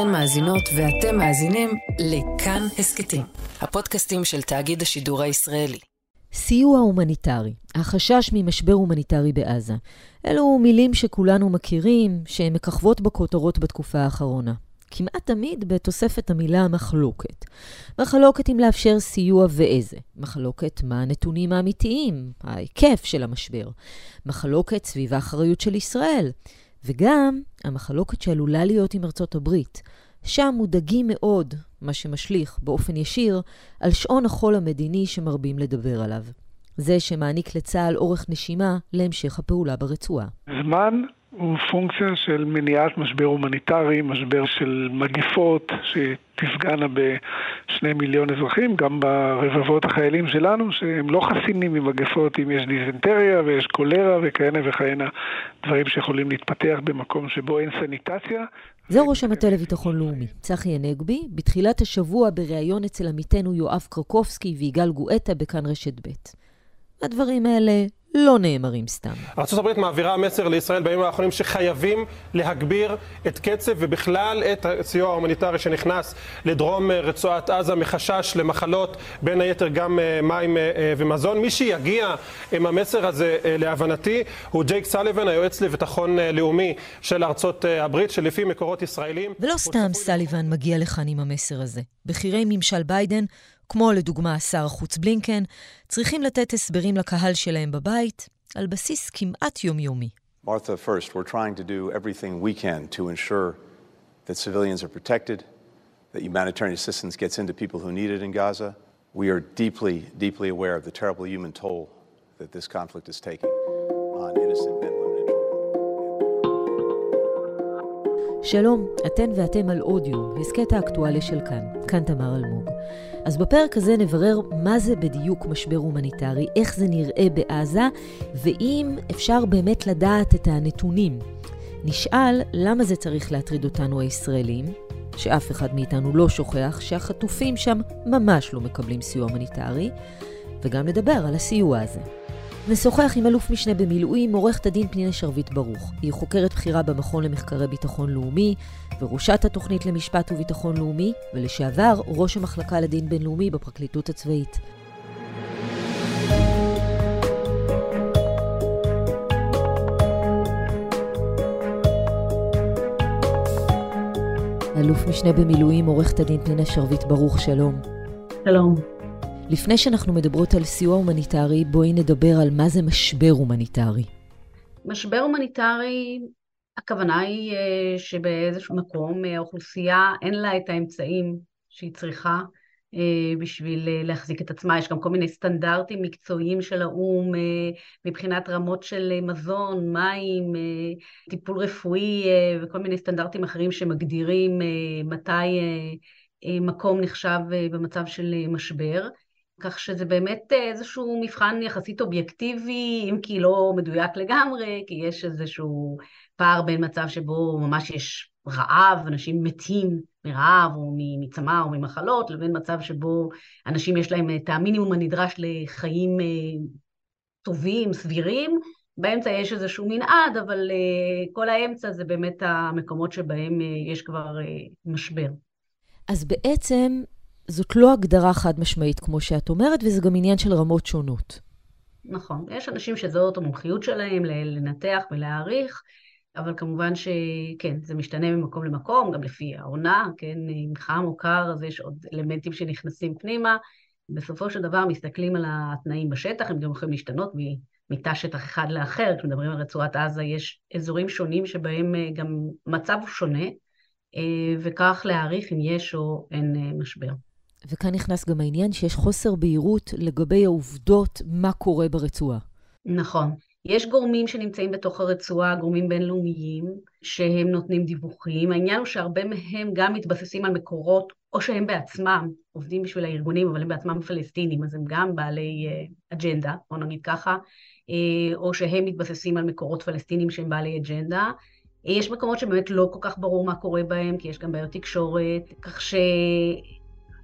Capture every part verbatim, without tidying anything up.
אתן מאזינות ואתם מאזינים לכאן הסקטים, הפודקאסטים של תאגיד השידור הישראלי. סיוע הומניטרי, החשש ממשבר הומניטרי בעזה. אלו מילים שכולנו מכירים, שהן מככבות בכותרות בתקופה האחרונה. כמעט תמיד בתוספת המילה מחלוקת. מחלוקת אם לאפשר סיוע ואיזה. מחלוקת מה הנתונים האמיתיים, ההיקף של המשבר. מחלוקת סביב האחריות של ישראל. וגם המחלוקת שעלולה להיות עם ארצות הברית. שם מודאגים מאוד, מה שמשליך באופן ישיר, על שעון החול המדיני שמרבים לדבר עליו. זה שמעניק לצה"ל אורך נשימה להמשך הפעולה ברצועה. זמן הוא פונקציה של מניעת משבר הומניטרי, משבר של מגיפות שתפגענה בשני מיליון אזרחים, גם ברבבות החיילים שלנו, שהם לא חסינים ממגפות, אם יש דיזנטריה ויש קולרה וכהנה וכהנה, דברים שיכולים להתפתח במקום שבו אין סניטציה. זה ראש המטה לביטחון לאומי, צחי הנגבי, בתחילת השבוע בריאיון אצל עמיתנו יואב קרקובסקי ויגאל גואטה בכאן רשת בית. הדברים האלה לא נאמרים סתם. ארצות הברית מעבירה מסר לישראל בימים האחרונים שחייבים להגביר את קצב ובכלל את הסיוע ההומניטרי שנכנס לדרום רצועת עזה מחשש למחלות, בין היתר גם מים ומזון. מי שיגיע עם המסר הזה להבנתי הוא ג'ייק סוליבן, היועץ לביטחון לאומי של ארצות הברית, שלפי מקורות ישראלים. ולא סתם סוליבן מגיע לכאן עם המסר הזה. בחירי ממשל ביידן, כמו לדוגמה שר החוץ בלינקן, צריכים לתת הסברים לקהל שלהם בבית על בסיס כמעט יומיומי. Martha, first, we're trying to do everything we can to ensure that civilians are protected, that humanitarian assistance gets into people who need it in Gaza. We are deeply, deeply aware of the terrible human toll that this conflict is taking on innocent men. שלום, אתן ואתם על אודיו, הסקט האקטואלי של כאן, כאן תמר אלמוג. אז בפרק הזה נברר מה זה בדיוק משבר הומניטרי, איך זה נראה בעזה, ואם אפשר באמת לדעת את הנתונים. נשאל למה זה צריך להטריד אותנו הישראלים, שאף אחד מאיתנו לא שוכח שהחטופים שם ממש לא מקבלים סיוע הומניטרי, וגם נדבר על הסיוע הזה. נשוחח עם אלוף משנה במילואים, עורכת הדין פנינה שרביט ברוך. היא חוקרת בכירה במכון למחקרי ביטחון לאומי, וראשת התוכנית למשפט וביטחון לאומי, ולשעבר ראש המחלקה לדין בינלאומי בפרקליטות הצבאית. אלוף משנה במילואים, עורכת הדין פנינה שרביט ברוך, שלום. שלום. לפני שאנחנו מדברות על סיוע הומניטרי, בואי נדבר על מה זה משבר הומניטרי. משבר הומניטרי, הכוונה היא שבאיזשהו מקום האוכלוסייה אין לה את האמצעים שהיא צריכה בשביל להחזיק את עצמה. יש גם כל מיני סטנדרטים מקצועיים של האום, מבחינת רמות של מזון, מים, טיפול רפואי וכל מיני סטנדרטים אחרים שמגדירים מתי מקום נחשב במצב של משבר, כך שזה באמת איזשהו מבחן יחסית אובייקטיבי, אם כי לא מדויק לגמרי, כי יש איזשהו פער בין מצב שבו ממש יש רעב, אנשים מתים מרעב או מצמא או ממחלות, לבין מצב שבו אנשים יש להם את המינימום הנדרש לחיים טובים, סבירים. באמצע יש איזשהו מנעד, אבל כל האמצע זה באמת המקומות שבהם יש כבר משבר. אז בעצם זאת לא הגדרה חד משמעית כמו שאת אומרת, וזה גם עניין של רמות שונות. נכון, יש אנשים שזאת המומחיות שלהם לנתח ולהעריך, אבל כמובן שכן, זה משתנה ממקום למקום, גם לפי העונה, כן, אם חם או קר, אז יש עוד אלמנטים שנכנסים פנימה. בסופו של דבר מסתכלים על התנאים בשטח, הם גם יכולים להשתנות מתא שטח אחד לאחר. כשמדברים על רצועת עזה, יש אזורים שונים שבהם גם מצב הוא שונה, וכך להעריך אם יש או אין משבר. וכאן נכנס גם העניין שיש חוסר בהירות לגבי העובדות מה קורה ברצועה. נכון. יש גורמים שנמצאים בתוך הרצועה, גורמים בינלאומיים, שהם נותנים דיווחים. העניין הוא שהרבה מהם גם מתבססים על מקורות, או שהם בעצמם עובדים בשביל הארגונים, אבל הם בעצמם פלסטינים, אז הם גם בעלי אג'נדה, או נגיד ככה, או שהם מתבססים על מקורות פלסטינים שהם בעלי אג'נדה. יש מקומות שבאמת לא כל כך ברור מה קורה בהם, כי יש גם בעיות תקשורת, כך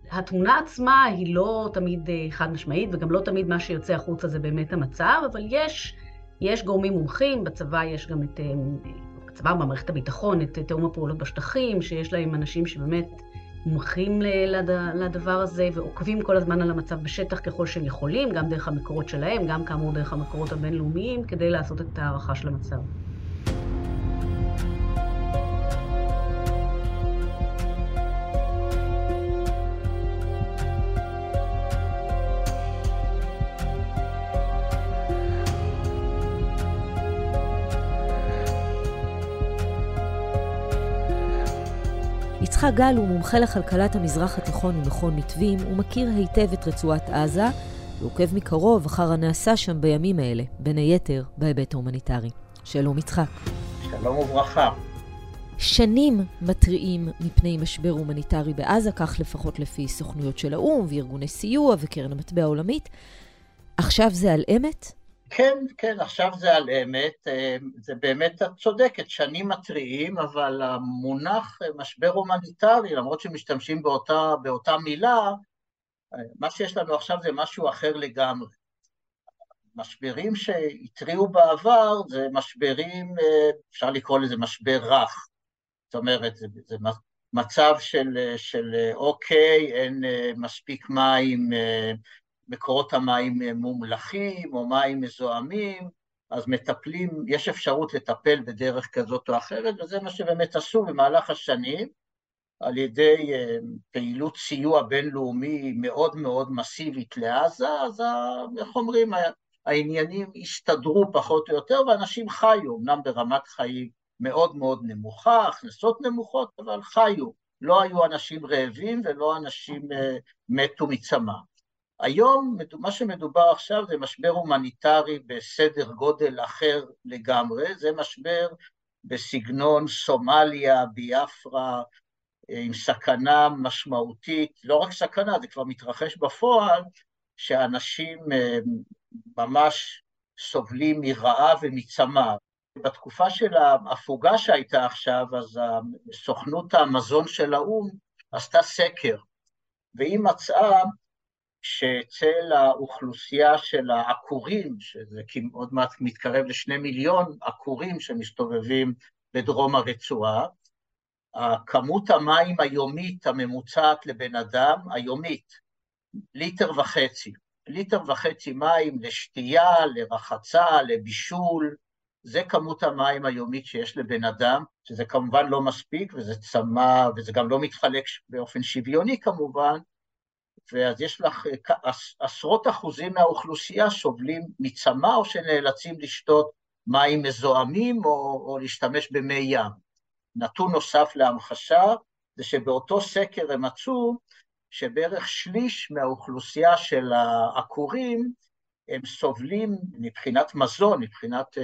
שהתמונה עצמה היא לא תמיד חד משמעית, וגם לא תמיד מה שיוצא החוצה זה באמת המצב, אבל יש, יש גורמים מומחים, בצבא יש גם את הצבא, במערכת הביטחון, את תאום הפעולות בשטחים, שיש להם אנשים שבאמת מומחים לדבר הזה, ועוקבים כל הזמן על המצב בשטח ככל שהם יכולים, גם דרך המקורות שלהם, גם כאמור דרך המקורות הבינלאומיים, כדי לעשות את הערכה של המצב. יצחק גל הוא מומחה לכלכלת המזרח התיכון ומכון מתווים, הוא מכיר היטב את רצועת עזה, ועוקב מקרוב אחר הנעשה שם בימים האלה, בין היתר בהיבט ההומניטרי. שלום יצחק. שלום וברכה. שנים מטריעים מפני משבר הומניטרי בעזה, כך לפחות לפי סוכנויות של האו"ם וארגוני סיוע וקרן המטבע העולמית. עכשיו זה על אמת? כן, כן, עכשיו זה על אמת, זה באמת צודקת, שנים מטריעים, אבל המונח משבר הומניטרי, למרות שמשתמשים באותה, באותה מילה, מה שיש לנו עכשיו זה משהו אחר לגמרי. משברים שהתריעו בעבר זה משברים, אפשר לקרוא לזה משבר רך, זאת אומרת, זה, זה מצב של, של אוקיי, אין מספיק מים, מקורות המים מומלחים או מים מזוהמים, אז מטפלים, יש אפשרות לטפל בדרך כזאת או אחרת, וזה מה שבאמת עשו במהלך השנים, על ידי פעילות סיוע בינלאומי מאוד מאוד מסיבית לעזה, אז איך אומרים, העניינים הסתדרו פחות או יותר, ואנשים חיו, אמנם ברמת חיים מאוד מאוד נמוכה, הכנסות נמוכות, אבל חיו, לא היו אנשים רעבים ולא אנשים מתו מצמא. היום, מה שמדובר עכשיו זה משבר הומניטרי בסדר גודל אחר לגמרי, זה משבר בסגנון סומליה, ביאפרה, עם סכנה משמעותית, לא רק סכנה, זה כבר מתרחש בפועל, שאנשים ממש סובלים מרעה ומצמא. בתקופה של ההפוגה שהייתה עכשיו, אז סוכנות המזון של האו"ם עשתה סקר, והיא מצאה, שאצל האוכלוסייה של העקורים, שזה עוד מעט מתקרב לשני מיליון עקורים שמסתובבים בדרום הרצועה, כמות המים היומית הממוצעת לבן אדם, היומית, ליטר וחצי, ליטר וחצי מים לשתייה, לרחצה, לבישול, זה כמות המים היומית שיש לבן אדם, שזה כמובן לא מספיק, וזה צמא, וזה גם לא מתחלק באופן שוויוני כמובן, ואז יש לך עשרות אחוזים מהאוכלוסייה סובלים מצמא או שנאלצים לשתות מים מזוהמים או, או להשתמש במי ים. נתון נוסף להמחשה זה שבאותו סקר הם מצאו שבערך שליש מהאוכלוסייה של העקורים הם סובלים מבחינת מזון, מבחינת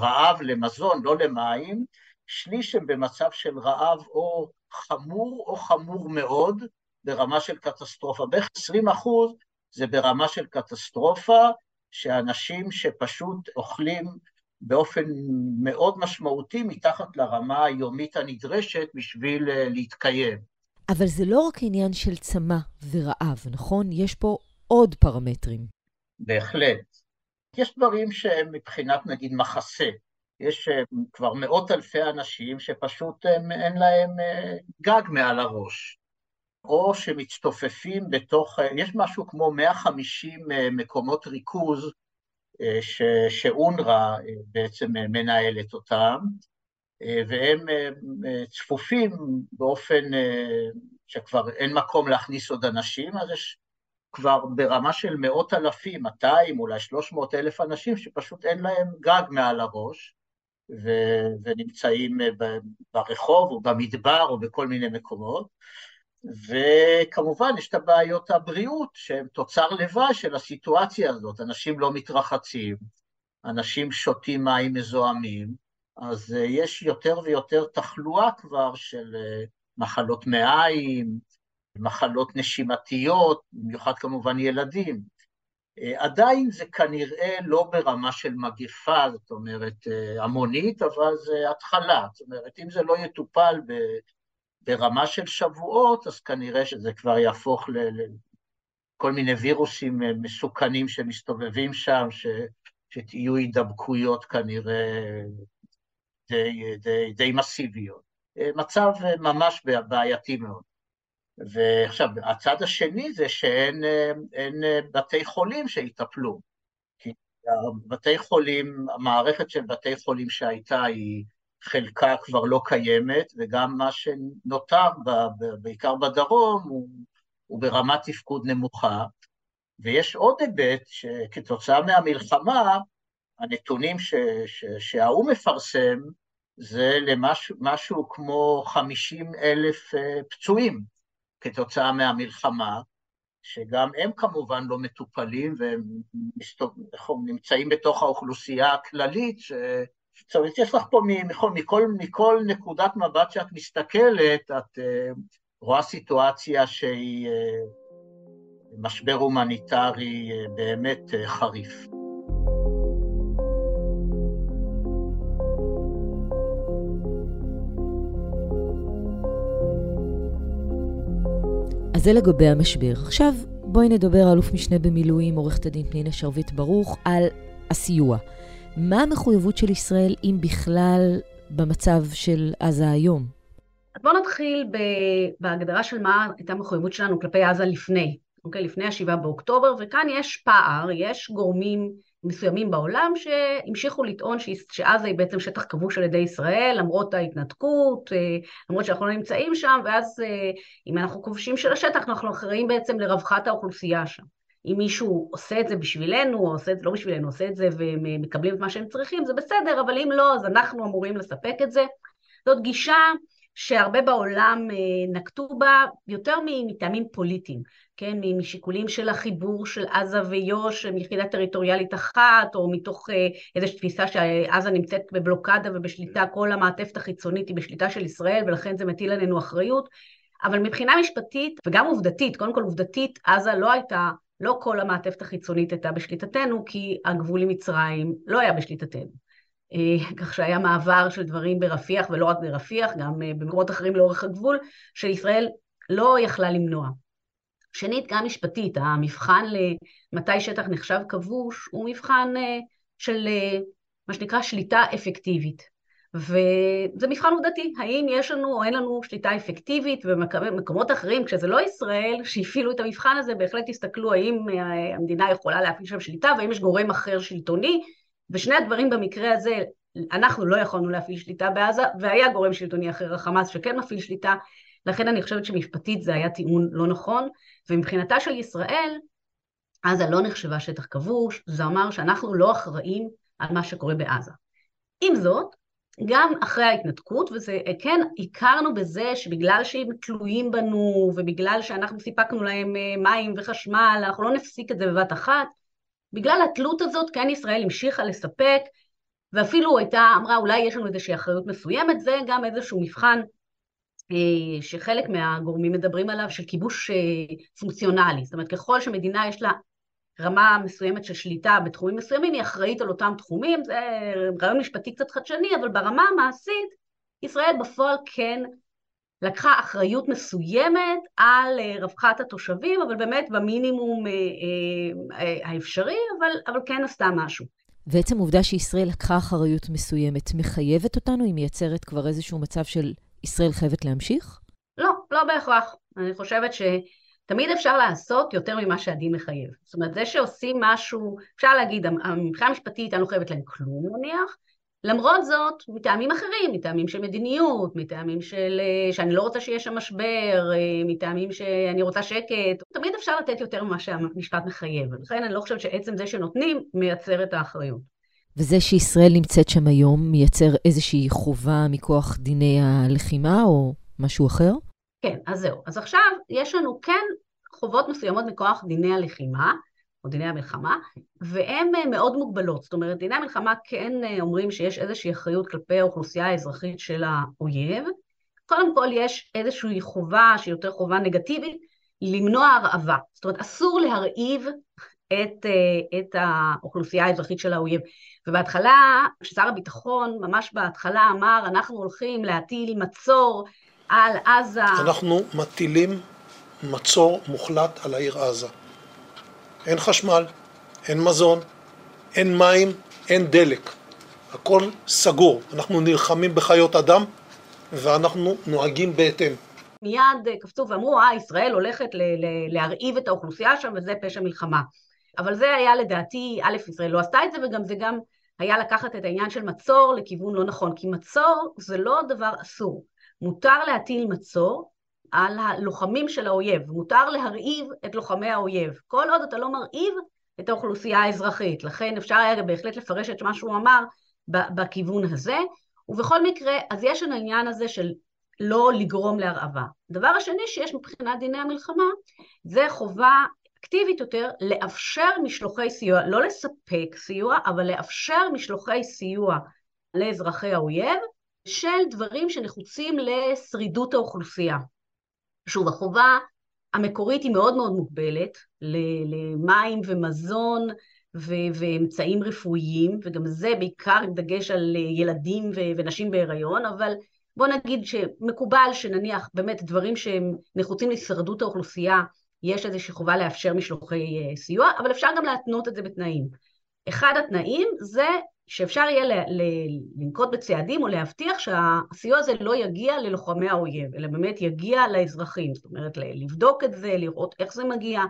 רעב למזון, לא למים, שליש הם במצב של רעב או חמור או חמור מאוד, ברמה של קטסטרופה, בערך עשרים אחוז זה ברמה של קטסטרופה, שאנשים שפשוט אוכלים באופן מאוד משמעותי, מתחת לרמה היומית הנדרשת בשביל להתקיים. אבל זה לא רק עניין של צמא ורעב, נכון? יש פה עוד פרמטרים. בהחלט. יש דברים שהם מבחינת נגיד מחסה, יש כבר מאות אלפי אנשים שפשוט הם, אין להם גג מעל הראש. או שמצטופפים בתוך, יש משהו כמו מאה וחמישים מקומות ריכוז ש, שאונר"א בעצם מנהלת אותם, והם צפופים באופן שכבר אין מקום להכניס עוד אנשים, אז יש כבר ברמה של מאות אלפים, מאתיים, אולי שלוש מאות אלף אנשים שפשוט אין להם גג מעל הראש, ו, ונמצאים ברחוב או במדבר או בכל מיני מקומות, וכמובן יש את הבעיות הבריאות שהן תוצר לוואי של הסיטואציה הזאת, אנשים לא מתרחצים, אנשים שותים מים מזוהמים, אז יש יותר ויותר תחלואה כבר של מחלות מעיים, מחלות נשימתיות, במיוחד כמובן ילדים. עדיין זה כנראה לא ברמה של מגפה, זאת אומרת המונית, אבל זה התחלה, זאת אומרת אם זה לא יטופל ב... ברמה של שבועות, אז כנראה שזה כבר יהפוך לכל מיני וירוסים מסוכנים שמסתובבים שם, ש, שתהיו הידבקויות כנראה די, די, די מסיביות. מצב ממש בעייתי מאוד. ועכשיו, הצד השני זה שאין אין בתי חולים שיטפלו. כי בתי חולים, המערכת של בתי חולים שהייתה היא חלקה כבר לא קיימת, וגם מה שנותר בעיקר בדרום הוא, הוא ברמת תפקוד נמוכה. ויש עוד היבט שכתוצאה מהמלחמה, הנתונים ש, ש, שהאו"ם מפרסם, זה למשהו, משהו כמו חמישים אלף פצועים כתוצאה מהמלחמה, שגם הם כמובן לא מטופלים, והם נמצאים בתוך האוכלוסייה הכללית, ש... זאת, יש לך פה מכל, מכל, מכל נקודת מבט שאת מסתכלת, את uh, רואה סיטואציה שהיא uh, משבר הומניטרי uh, באמת uh, חריף. אז זה לגבי המשבר. עכשיו בואי נדבר אלוף משנה במילואים, עורכת הדין פנינה שרביט ברוך, על הסיוע. מה המחויבות של ישראל, אם בכלל, במצב של עזה היום? אז בואו נתחיל בהגדרה של מה הייתה המחויבות שלנו כלפי עזה לפני, אוקיי? לפני השבעה באוקטובר, וכאן יש פער, יש גורמים מסוימים בעולם שהמשיכו לטעון שעזה היא בעצם שטח כבוש על ידי ישראל, למרות ההתנתקות, למרות שאנחנו לא נמצאים שם, ואז אם אנחנו כובשים של השטח, אנחנו אחראים בעצם לרווחת האוכלוסייה שם. אם מישהו עושה את זה בשבילנו, או עושה את זה לא בשבילנו, עושה את זה ומקבלים את מה שהם צריכים, זה בסדר, אבל אם לא, אז אנחנו אמורים לספק את זה. זאת גישה שהרבה בעולם נקטו בה יותר מטעמים פוליטיים, כן? משיקולים של החיבור של עזה ויוש, מיחידה טריטוריאלית אחת, או מתוך איזושהי תפיסה שעזה נמצאת בבלוקדה ובשליטה, כל המעטפת החיצונית היא בשליטה של ישראל, ולכן זה מטיל עלינו אחריות. אבל מבחינה משפטית, וגם עובדתית, קודם כל עובדתית, עזה לא הייתה, לא כל המעטפת החיצונית הייתה בשליטתנו, כי הגבול עם מצרים לא היה בשליטתנו. כך שהיה מעבר של דברים ברפיח, ולא רק ברפיח, גם במקומות אחרים לאורך הגבול, שישראל לא יכלה למנוע. שנית, גם משפטית, המבחן למתי שטח נחשב כבוש, הוא מבחן של מה שנקרא שליטה אפקטיבית. וזה מבחן עובדתי, האם יש לנו או אין לנו שליטה אפקטיבית, ובמקומות אחרים, כשזה לא ישראל, שהפעילו את המבחן הזה, בהחלט תסתכלו האם המדינה יכולה להפעיל שם שליטה, והאם יש גורם אחר שלטוני, ושני הדברים במקרה הזה, אנחנו לא יכולנו להפעיל שליטה בעזה, והיה גורם שלטוני אחר, החמאס, שכן מפעיל שליטה, לכן אני חושבת שמשפטית זה היה טיעון לא נכון, ומבחינתה של ישראל, עזה לא נחשבה שטח כבוש, זה אומר שאנחנו לא אחראים על מה שקורה בעזה. עם זאת, גם אחרי ההתנתקות, וזה, כן, הכרנו בזה שבגלל שהם תלויים בנו, ובגלל שאנחנו סיפקנו להם מים וחשמל, אנחנו לא נפסיק את זה בבת אחת, בגלל התלות הזאת, כן, ישראל המשיכה לספק, ואפילו הייתה, אמרה, אולי יש לנו איזושהי אחריות מסוימת, זה גם איזשהו מבחן שחלק מהגורמים מדברים עליו, של כיבוש פונקציונלי, זאת אומרת, ככל שמדינה יש לה רמה מסוימת של שליטה בתחומים מסוימים, היא אחראית על אותם תחומים, זה רעיון משפטי קצת חדשני, אבל ברמה המעשית, ישראל בפועל כן לקחה אחריות מסוימת על רווחת התושבים, אבל באמת במינימום האפשרי, אבל, אבל כן עשתה משהו. בעצם עובדה שישראל לקחה אחריות מסוימת, מחייבת אותנו, היא מייצרת כבר איזשהו מצב של ישראל חייבת להמשיך? לא, לא בהכרח. אני חושבת ש... תמיד אפשר לעשות יותר ממה שהדין מחייב. זאת אומרת, זה שעושים משהו, אפשר להגיד, המבחינה המשפטית, אני לא חייבת להם כלום, נניח. למרות זאת, מטעמים אחרים, מטעמים של מדיניות, מטעמים של, שאני לא רוצה שיש שם משבר, מטעמים שאני רוצה שקט. תמיד אפשר לתת יותר ממה שהמשפט מחייב. לכן אני לא חושבת שעצם זה שנותנים מייצר את האחריות. וזה שישראל נמצאת שם היום, מייצר איזושהי חובה מכוח דיני הלחימה או משהו אחר? כן, אז זהו. אז עכשיו יש לנו כן חובות מסוימות מכוח דיני הלחימה, או דיני המלחמה, והן מאוד מוגבלות. זאת אומרת, דיני המלחמה כן אומרים שיש איזושהי אחריות כלפי האוכלוסייה האזרחית של האויב. קודם כל יש איזושהי חובה, שהיא יותר חובה נגטיבית, למנוע הרעבה. זאת אומרת, אסור להרעיב את, את האוכלוסייה האזרחית של האויב. ובהתחלה, ששר הביטחון ממש בהתחלה אמר, אנחנו הולכים להטיל מצור, על עזה. אנחנו מטילים מצור מוחלט על העיר עזה. אין חשמל, אין מזון, אין מים, אין דלק. הכל סגור, אנחנו נלחמים בחיות אדם ואנחנו נוהגים בהתאם. מיד קפצו ואמרו, אה, ישראל הולכת להרעיב את האוכלוסייה שם וזה פשע מלחמה. אבל זה היה לדעתי, א', ישראל לא עשתה את זה, וגם זה גם היה לקחת את העניין של מצור לכיוון לא נכון, כי מצור זה לא דבר אסור. מותר להטיל מצור על הלוחמים של האויב, מותר להרעיב את לוחמי האויב. כל עוד אתה לא מרעיב את האוכלוסייה האזרחית, לכן אפשר היה בהחלט לפרש את מה שהוא אמר בכיוון הזה, ובכל מקרה, אז יש את העניין הזה של לא לגרום להרעבה. הדבר השני שיש מבחינת דיני המלחמה, זה חובה אקטיבית יותר לאפשר משלוחי סיוע, לא לספק סיוע, אבל לאפשר משלוחי סיוע לאזרחי האויב, של דברים שנחוצים לשרידות האוכלוסייה. שוב, החובה המקורית היא מאוד מאוד מוגבלת, למים ומזון ו- ואמצעים רפואיים, וגם זה בעיקר דגש על ילדים ו- ונשים בהיריון, אבל בוא נגיד שמקובל שנניח באמת דברים שהם נחוצים לשרידות האוכלוסייה, יש איזושהי חובה לאפשר משלוחי סיוע, אבל אפשר גם להתנות את זה בתנאים. אחד התנאים זה שאפשר יהיה לנקוט בצעדים או להבטיח שהסיוע הזה לא יגיע ללוחמי האויב, אלא באמת יגיע לאזרחים, זאת אומרת לבדוק את זה, לראות איך זה מגיע,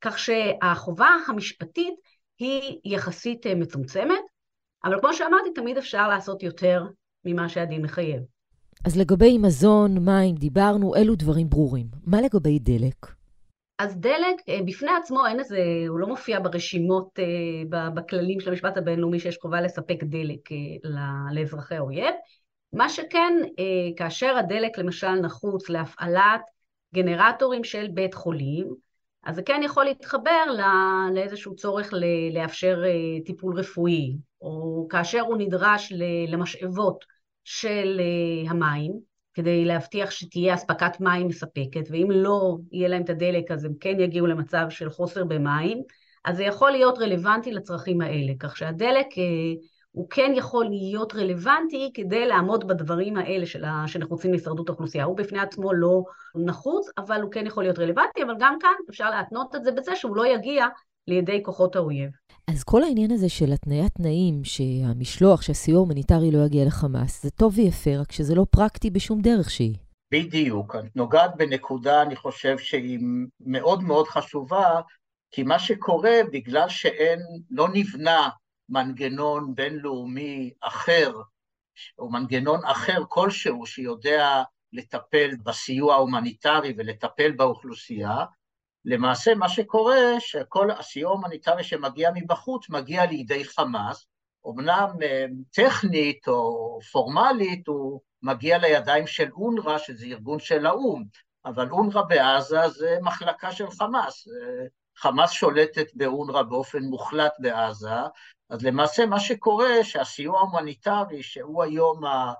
כך שהחובה המשפטית היא יחסית מצומצמת, אבל כמו שאמרתי, תמיד אפשר לעשות יותר ממה שהדין מחייב. אז לגבי מזון, מים, דיברנו, אלו דברים ברורים. מה לגבי דלק? אז דלק, בפני עצמו, אין איזה, הוא לא מופיע ברשימות, בכללים של המשפט הבינלאומי, שיש חובה לספק דלק לאזרחי האויב. מה שכן, כאשר הדלק למשל נחוץ להפעלת גנרטורים של בית חולים, אז זה כן יכול להתחבר לאיזשהו צורך לאפשר טיפול רפואי, או כאשר הוא נדרש למשאבות של המים, כדי להבטיח שתהיה אספקת מים מספקת, ואם לא יהיה להם את הדלק, אז הם כן יגיעו למצב של חוסר במים, אז זה יכול להיות רלוונטי לצרכים האלה, כך שהדלק הוא כן יכול להיות רלוונטי, כדי לעמוד בדברים האלה שנחוצים להישרדות האוכלוסייה, הוא בפני עצמו לא נחוץ, אבל הוא כן יכול להיות רלוונטי, אבל גם כאן אפשר להתנות את זה בזה, שהוא לא יגיע לידי כוחות האויב. אז כל העניין הזה של התניית תנאים, שהמשלוח, שהסיוע הומניטרי לא יגיע לחמאס, זה טוב ויפה, רק שזה לא פרקטי בשום דרך שהיא. בדיוק, את נוגעת בנקודה, אני חושב שהיא מאוד מאוד חשובה, כי מה שקורה בגלל שאין, לא נבנה מנגנון בינלאומי אחר, או מנגנון אחר כלשהו שיודע לטפל בסיוע הומניטרי ולטפל באוכלוסייה, למעשה מה שקורה שכל הסיוע הומניטרי שמגיע מבחוץ מגיע לידי חמאס, אמנם טכנית או פורמלית הוא מגיע לידיים של אונר"א, שזה ארגון של האו"ם, אבל אונר"א בעזה זה מחלקה של חמאס, חמאס שולטת באונר"א באופן מוחלט בעזה, אז למעשה מה שקורה שהסיוע ההומניטרי שהוא היום ה...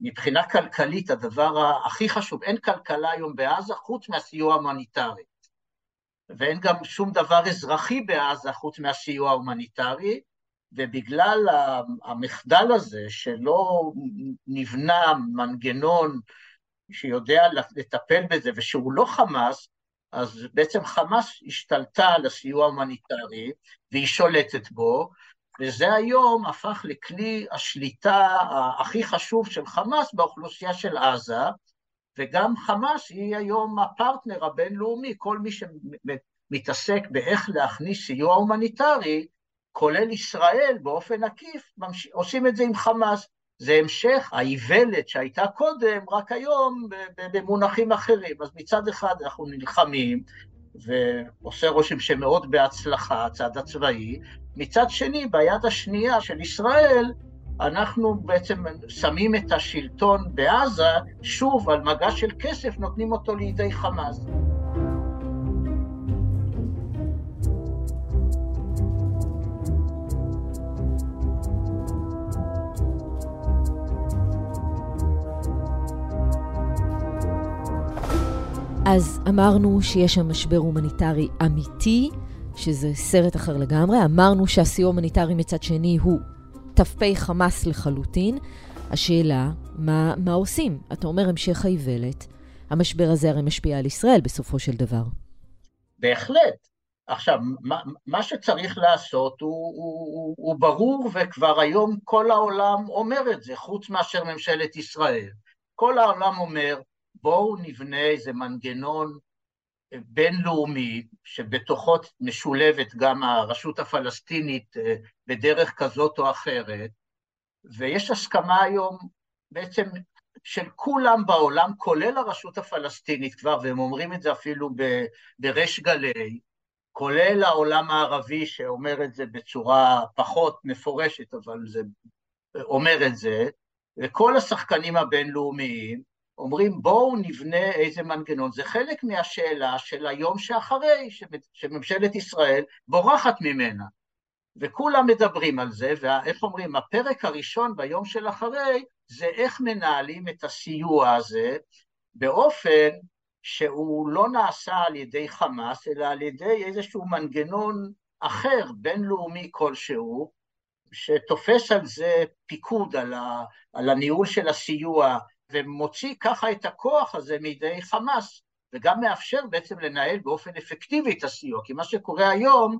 מבחינה כלכלית הדבר הכי חשוב, אין כלכלה היום בעזה חוץ מהסיוע ההומניטרי, ואין גם שום דבר אזרחי בעזה חוץ מהסיוע ההומניטרי, ובגלל המחדל הזה שלא נבנה מנגנון שיודע לטפל בזה, ושהוא לא חמאס, אז בעצם חמאס השתלטה על הסיוע ההומניטרי, והיא שולטת בו, וזה היום הפך לכלי השליטה הכי חשוב של חמאס באוכלוסייה של עזה, וגם חמאס היא היום הפרטנר הבינלאומי, כל מי שמתעסק באיך להכניס סיוע הומניטרי, כולל ישראל באופן עקיף, עושים את זה עם חמאס. זה המשך, האיוולת שהייתה קודם, רק היום במונחים אחרים. אז מצד אחד אנחנו נלחמים, ועושה רושם שמאוד בהצלחה, הצד הצבאי. מצד שני, ביד השנייה של ישראל, אנחנו בעצם שמים את השלטון בעזה, שוב על מגע של כסף, נותנים אותו לידי חמאס. אז אמרנו שיש שם משבר הומניטרי אמיתי, שזה סרט אחר לגמרי. אמרנו שהסיוע הומניטרי מצד שני הוא תפי חמאס לחלוטין. השאלה, מה, מה עושים? אתה אומר המשך האיוולת, המשבר הזה הרי משפיע על ישראל בסופו של דבר. בהחלט. עכשיו, מה, מה שצריך לעשות הוא, הוא, הוא ברור, וכבר היום כל העולם אומר את זה, חוץ מאשר ממשלת ישראל. כל העולם אומר, בואו נבנה איזה מנגנון בינלאומי, שבתוכו משולבת גם הרשות הפלסטינית בדרך כזאת או אחרת, ויש הסכמה היום בעצם של כולם בעולם, כולל הרשות הפלסטינית כבר, והם אומרים את זה אפילו בריש גלי, כולל העולם הערבי שאומר את זה בצורה פחות מפורשת, אבל זה אומר את זה, וכל השחקנים הבינלאומיים אומרים בואו נבנה איזה מנגנון. זה חלק מהשאלה של היום שאחרי, שממשלת ישראל בורחת ממנה, וכולם מדברים על זה, ואיך אומרים, הפרק הראשון ביום של אחרי, זה איך מנהלים את הסיוע הזה, באופן שהוא לא נעשה על ידי חמאס, אלא על ידי איזשהו מנגנון אחר, בינלאומי כלשהו, שתופס על זה פיקוד, על, ה, על הניהול של הסיוע, ומוציא ככה את הכוח הזה מידי חמאס, וגם מאפשר בעצם לנהל באופן אפקטיבי את הסיוע, כי מה שקורה היום,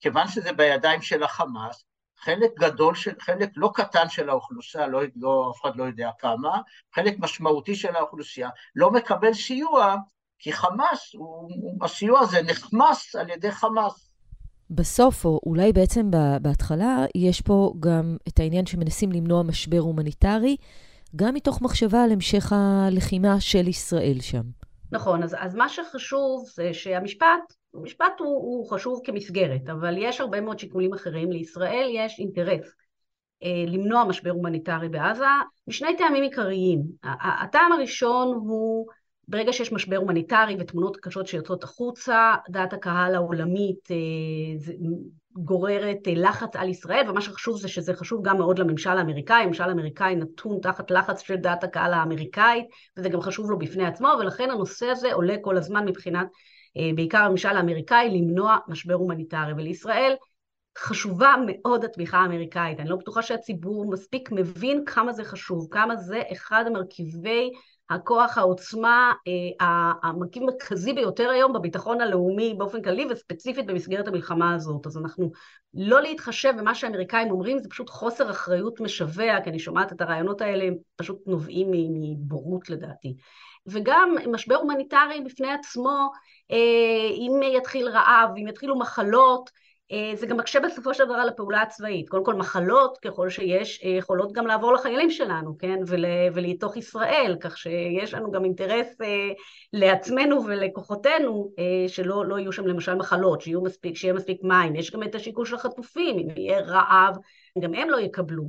כיוון שזה בידיים של החמאס, חלק גדול, של, חלק לא קטן של האוכלוסייה, לא, לא, אף אחד לא יודע כמה, חלק משמעותי של האוכלוסייה, לא מקבל סיוע, כי חמאס, הוא, הסיוע הזה נחמס על ידי חמאס. בסוף, או אולי בעצם בהתחלה, יש פה גם את העניין שמנסים למנוע משבר הומניטרי, גם מתוך מחשבה על המשך הלחימה של ישראל שם. נכון, אז, אז מה שחשוב זה שהמשפט, המשפט הוא, הוא חשוב כמסגרת, אבל יש הרבה מאוד שיקולים אחרים. לישראל יש אינטרס אה, למנוע משבר הומניטרי בעזה, משני טעמים עיקריים. הטעם הראשון הוא, ברגע שיש משבר הומניטרי ותמונות קשות שיוצאות החוצה, דעת הקהל העולמית אה, גוררת אה, לחץ על ישראל, ומה שחשוב זה שזה חשוב גם מאוד לממשל האמריקאי. הממשל האמריקאי נתון תחת לחץ של דעת הקהל האמריקאית, וזה גם חשוב לו בפני עצמו, ולכן הנושא הזה עולה כל הזמן מבחינת, בעיקר הממשל האמריקאי, למנוע משבר הומניטרי, ולישראל חשובה מאוד התמיכה האמריקאית. אני לא בטוחה שהציבור מספיק מבין כמה זה חשוב, כמה זה אחד המרכיבי הכוח, העוצמה, המרכיב המרכזי ביותר היום בביטחון הלאומי באופן כללי, וספציפית במסגרת המלחמה הזאת. אז אנחנו לא להתחשב במה שהאמריקאים אומרים, זה פשוט חוסר אחריות משווה, כי אני שומעת את הרעיונות האלה, הם פשוט נובעים מבורות לדעתי. וגם משבר הומניטרי בפני עצמו, אם יתחיל רעב, אם יתחילו מחלות, זה גם מקשה בסופו של דבר על הפעולה הצבאית. קודם כל מחלות, ככל שיש, יכולות גם לעבור לחיילים שלנו, כן? ול, ולתוך ישראל, כך שיש לנו גם אינטרס לעצמנו ולכוחותינו, שלא לא יהיו שם למשל מחלות, שיהיו מספיק, שיהיה מספיק מים. יש גם את השיקול של החטופים, אם יהיה רעב, גם הם לא יקבלו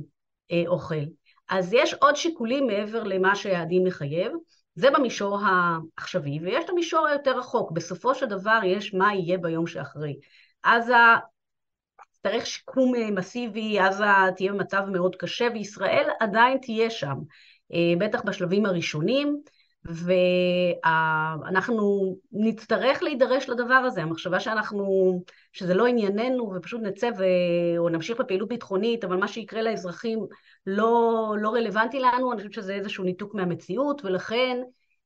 אוכל. אז יש עוד שיקולים מעבר למה שהיעדים מחייב, זה במישור העכשווי, ויש את המישור היותר רחוק. בסופו של דבר יש מה יהיה ביום שאחרי. אז צריך שיקום מסיבי, אז תהיה במצב מאוד קשה, וישראל עדיין תהיה שם, בטח בשלבים הראשונים, ואנחנו נצטרך להידרש לדבר הזה. המחשבה שאנחנו, שזה לא ענייננו, ופשוט נצא ו... או נמשיך בפעילות ביטחונית, אבל מה שיקרה לאזרחים לא, לא רלוונטי לנו, אני חושבת שזה איזשהו ניתוק מהמציאות, ולכן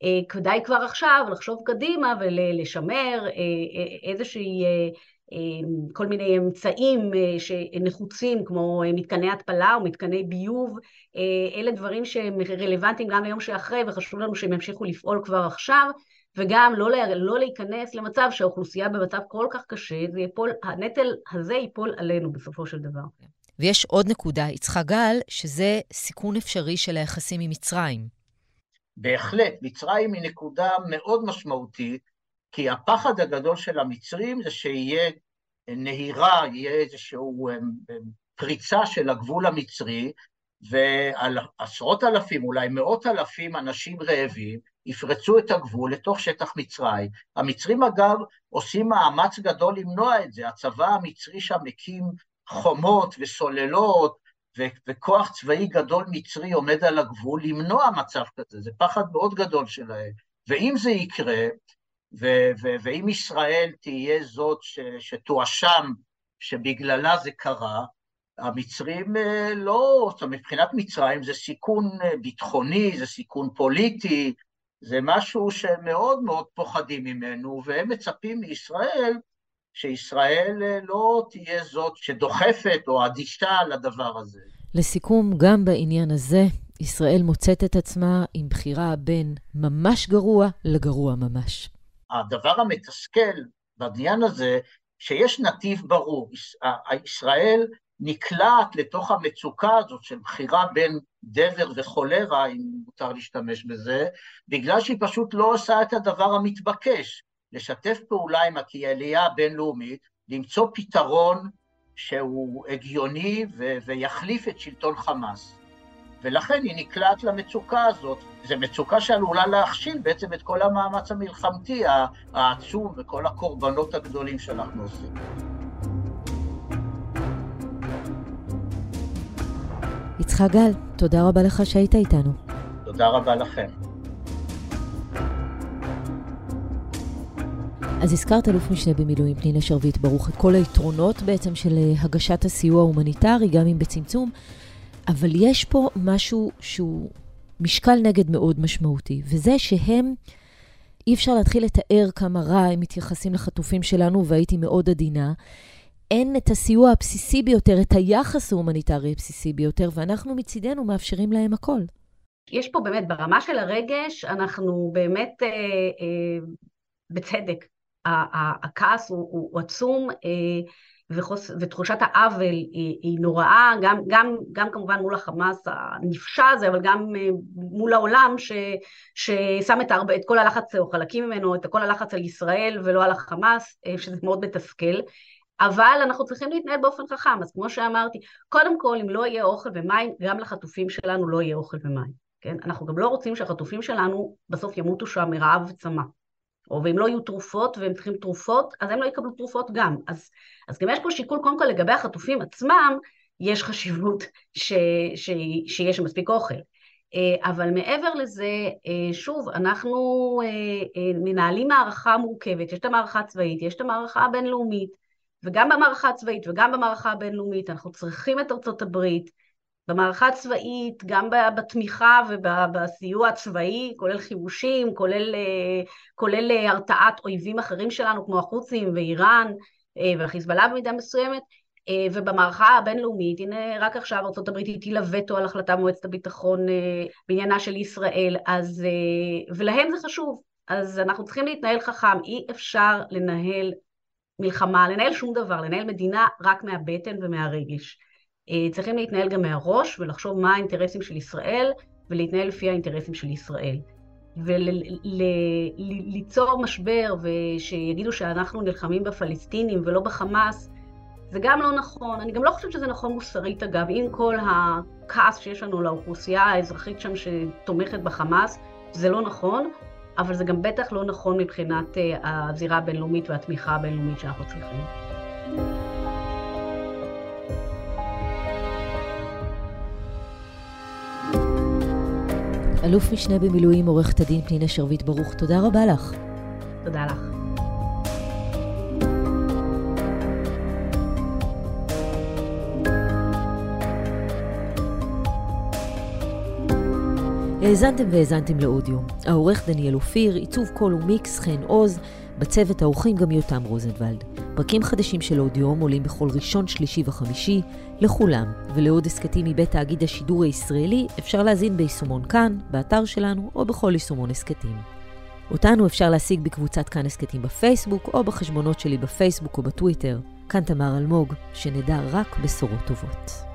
אה, כדאי כבר עכשיו לחשוב קדימה ולשמר אה, אה, איזושהי, אה, אה, כל מיני אמצעים אה, שנחוצים, כמו אה, מתקני התפלה או מתקני ביוב, אה, אלה דברים שהם רלוונטיים גם ליום שאחרי, וחשוב לנו שהם ימשיכו לפעול כבר עכשיו, וגם לא, לא להיכנס למצב שהאוכלוסייה במצב כל כך קשה, זה ייפול, הנטל הזה ייפול עלינו בסופו של דבר. ויש עוד נקודה, יצחק גל, שזה סיכון אפשרי של היחסים עם מצרים. בהחלט, מצרים היא נקודה מאוד משמעותית, כי הפחד הגדול של המצרים זה שיהיה נהירה, יהיה איזשהו פריצה של הגבול המצרי, ועשרות אלפים, אולי מאות אלפים אנשים רעבים, יפרצו את הגבול לתוך שטח מצרים. המצרים אגב עושים מאמץ גדול למנוע את זה, הצבא המצרי שם מקים חומות וסוללות, ו- וכוח צבאי גדול מצרי עומד על הגבול למנוע מצב כזה, זה פחד מאוד גדול שלהם. ואם זה יקרה, ו- ו- ואם ישראל תהיה זאת ש- שתואשם שבגללה זה קרה, המצרים לא, מבחינת מצרים זה סיכון ביטחוני, זה סיכון פוליטי, זה משהו שמאוד מאוד פוחדים ממנו, והם מצפים מישראל שישראל לא תהיה זאת שדוחפת או אדישה לדבר הזה. לסיכום, גם בעניין הזה, ישראל מוצאת את עצמה עם בחירה בין ממש גרוע לגרוע ממש. הדבר המתסכל בעניין הזה, שיש נתיב ברור, ישראל נקלעת לתוך המצוקה הזאת של בחירה בין דבר וחולרה, אם מותר להשתמש בזה, בגלל שהיא פשוט לא עושה את הדבר המתבקש, לשתף פעולה עם הקהילה הבינלאומית, למצוא פתרון שהוא הגיוני ו- ויחליף את שלטון חמאס. ולכן היא נקלעת למצוקה הזאת, זו מצוקה שעלולה להכשיל בעצם את כל המאמץ המלחמתי העצום וכל הקורבנות הגדולים שאנחנו עושים. יצחק גל, תודה רבה לך שהיית איתנו. תודה רבה לכם. אז הזכרת אלוף משנה במילואים פנינה שרביט ברוך את כל היתרונות בעצם של הגשת הסיוע ההומניטרי, גם אם בצמצום, אבל יש פה משהו שהוא משקל נגד מאוד משמעותי, וזה שהם, אי אפשר להתחיל לתאר כמה רע הם מתייחסים לחטופים שלנו, והייתי מאוד עדינה, אין את הסיוע הבסיסי ביותר, את היחס ההומניטרי הבסיסי ביותר, ואנחנו מצידנו מאפשרים להם הכל. יש פה באמת, ברמה של הרגש, אנחנו באמת אה, אה, בצדק. הכעס הוא, הוא עצום, אה, וחוס, ותחושת העוול היא, היא נוראה, גם, גם, גם כמובן מול החמאס הנפשע הזה, אבל גם מול העולם ש, ששם את, הרבה, את כל הלחץ, או חלקים ממנו, את כל הלחץ על ישראל ולא על החמאס, שזה מאוד מתסכל, אבל אנחנו צריכים להתנהל באופן חכם, אז כמו שאמרתי, קודם כל אם לא יהיה אוכל ומים, גם לחטופים שלנו לא יהיה אוכל ומים, כן? אנחנו גם לא רוצים שהחטופים שלנו בסוף ימותו שם מרעב וצמא, או ואם לא יהיו תרופות והם צריכים תרופות, אז הם לא יקבלו תרופות גם. אז, אז גם יש פה שיקול, קודם כל לגבי החטופים עצמם, יש חשיבות ש, ש, שיש מספיק אוכל. אבל מעבר לזה, שוב, אנחנו מנהלים מערכה מורכבת, יש את המערכה הצבאית, יש את המערכה הבינלאומית, וגם במערכה הצבאית וגם במערכה הבינלאומית, אנחנו צריכים את ארצות הברית, במערכה הצבאית, גם בתמיכה ובסיוע הצבאי, כולל חיבושים, כולל, כולל הרתעת אויבים אחרים שלנו, כמו החוצים ואיראן, והחיזבאללה במידה מסוימת, ובמערכה הבינלאומית, הנה רק עכשיו ארצות הברית הטילה וטו על החלטה מועצת הביטחון בעניינה של ישראל, אז, ולהם זה חשוב, אז אנחנו צריכים להתנהל חכם, אי אפשר לנהל מלחמה, לנהל שום דבר, לנהל מדינה רק מהבטן ומהרגש. צריכים להתנהל גם מהראש ולחשוב מה האינטרסים של ישראל ולהתנהל לפי האינטרסים של ישראל. וליצור משבר ושיגידו שאנחנו נלחמים בפלסטינים ולא בחמאס, זה גם לא נכון. אני גם לא חושבת שזה נכון מוסרית אגב, עם כל הכעס שיש לנו לאוכלוסייה האזרחית שם שתומכת בחמאס, זה לא נכון, אבל זה גם בטח לא נכון מבחינת הזירה הבינלאומית והתמיכה הבינלאומית שאנחנו צריכים. אלוף משנה במילואים עורכת הדין פנינה שרביט ברוך, תודה רבה לך. תודה לך. האזנתם והאזנתם לאודיו. העורך דניאל אופיר, עיצוב קול ומיקס חן עוז, בצוות העורכים גם יותם רוזנוולד. פרקים חדשים של אודיום עולים בכל ראשון, שלישי וחמישי, לכולם, ולעוד הסקטים מבית תאגיד השידור הישראלי אפשר להזין ביישומון כאן, באתר שלנו, או בכל יישומון הסקטים. אותנו אפשר להשיג בקבוצת כאן הסקטים בפייסבוק, או בחשבונות שלי בפייסבוק או בטוויטר. כאן תמר אלמוג, שנדע רק בשורות טובות.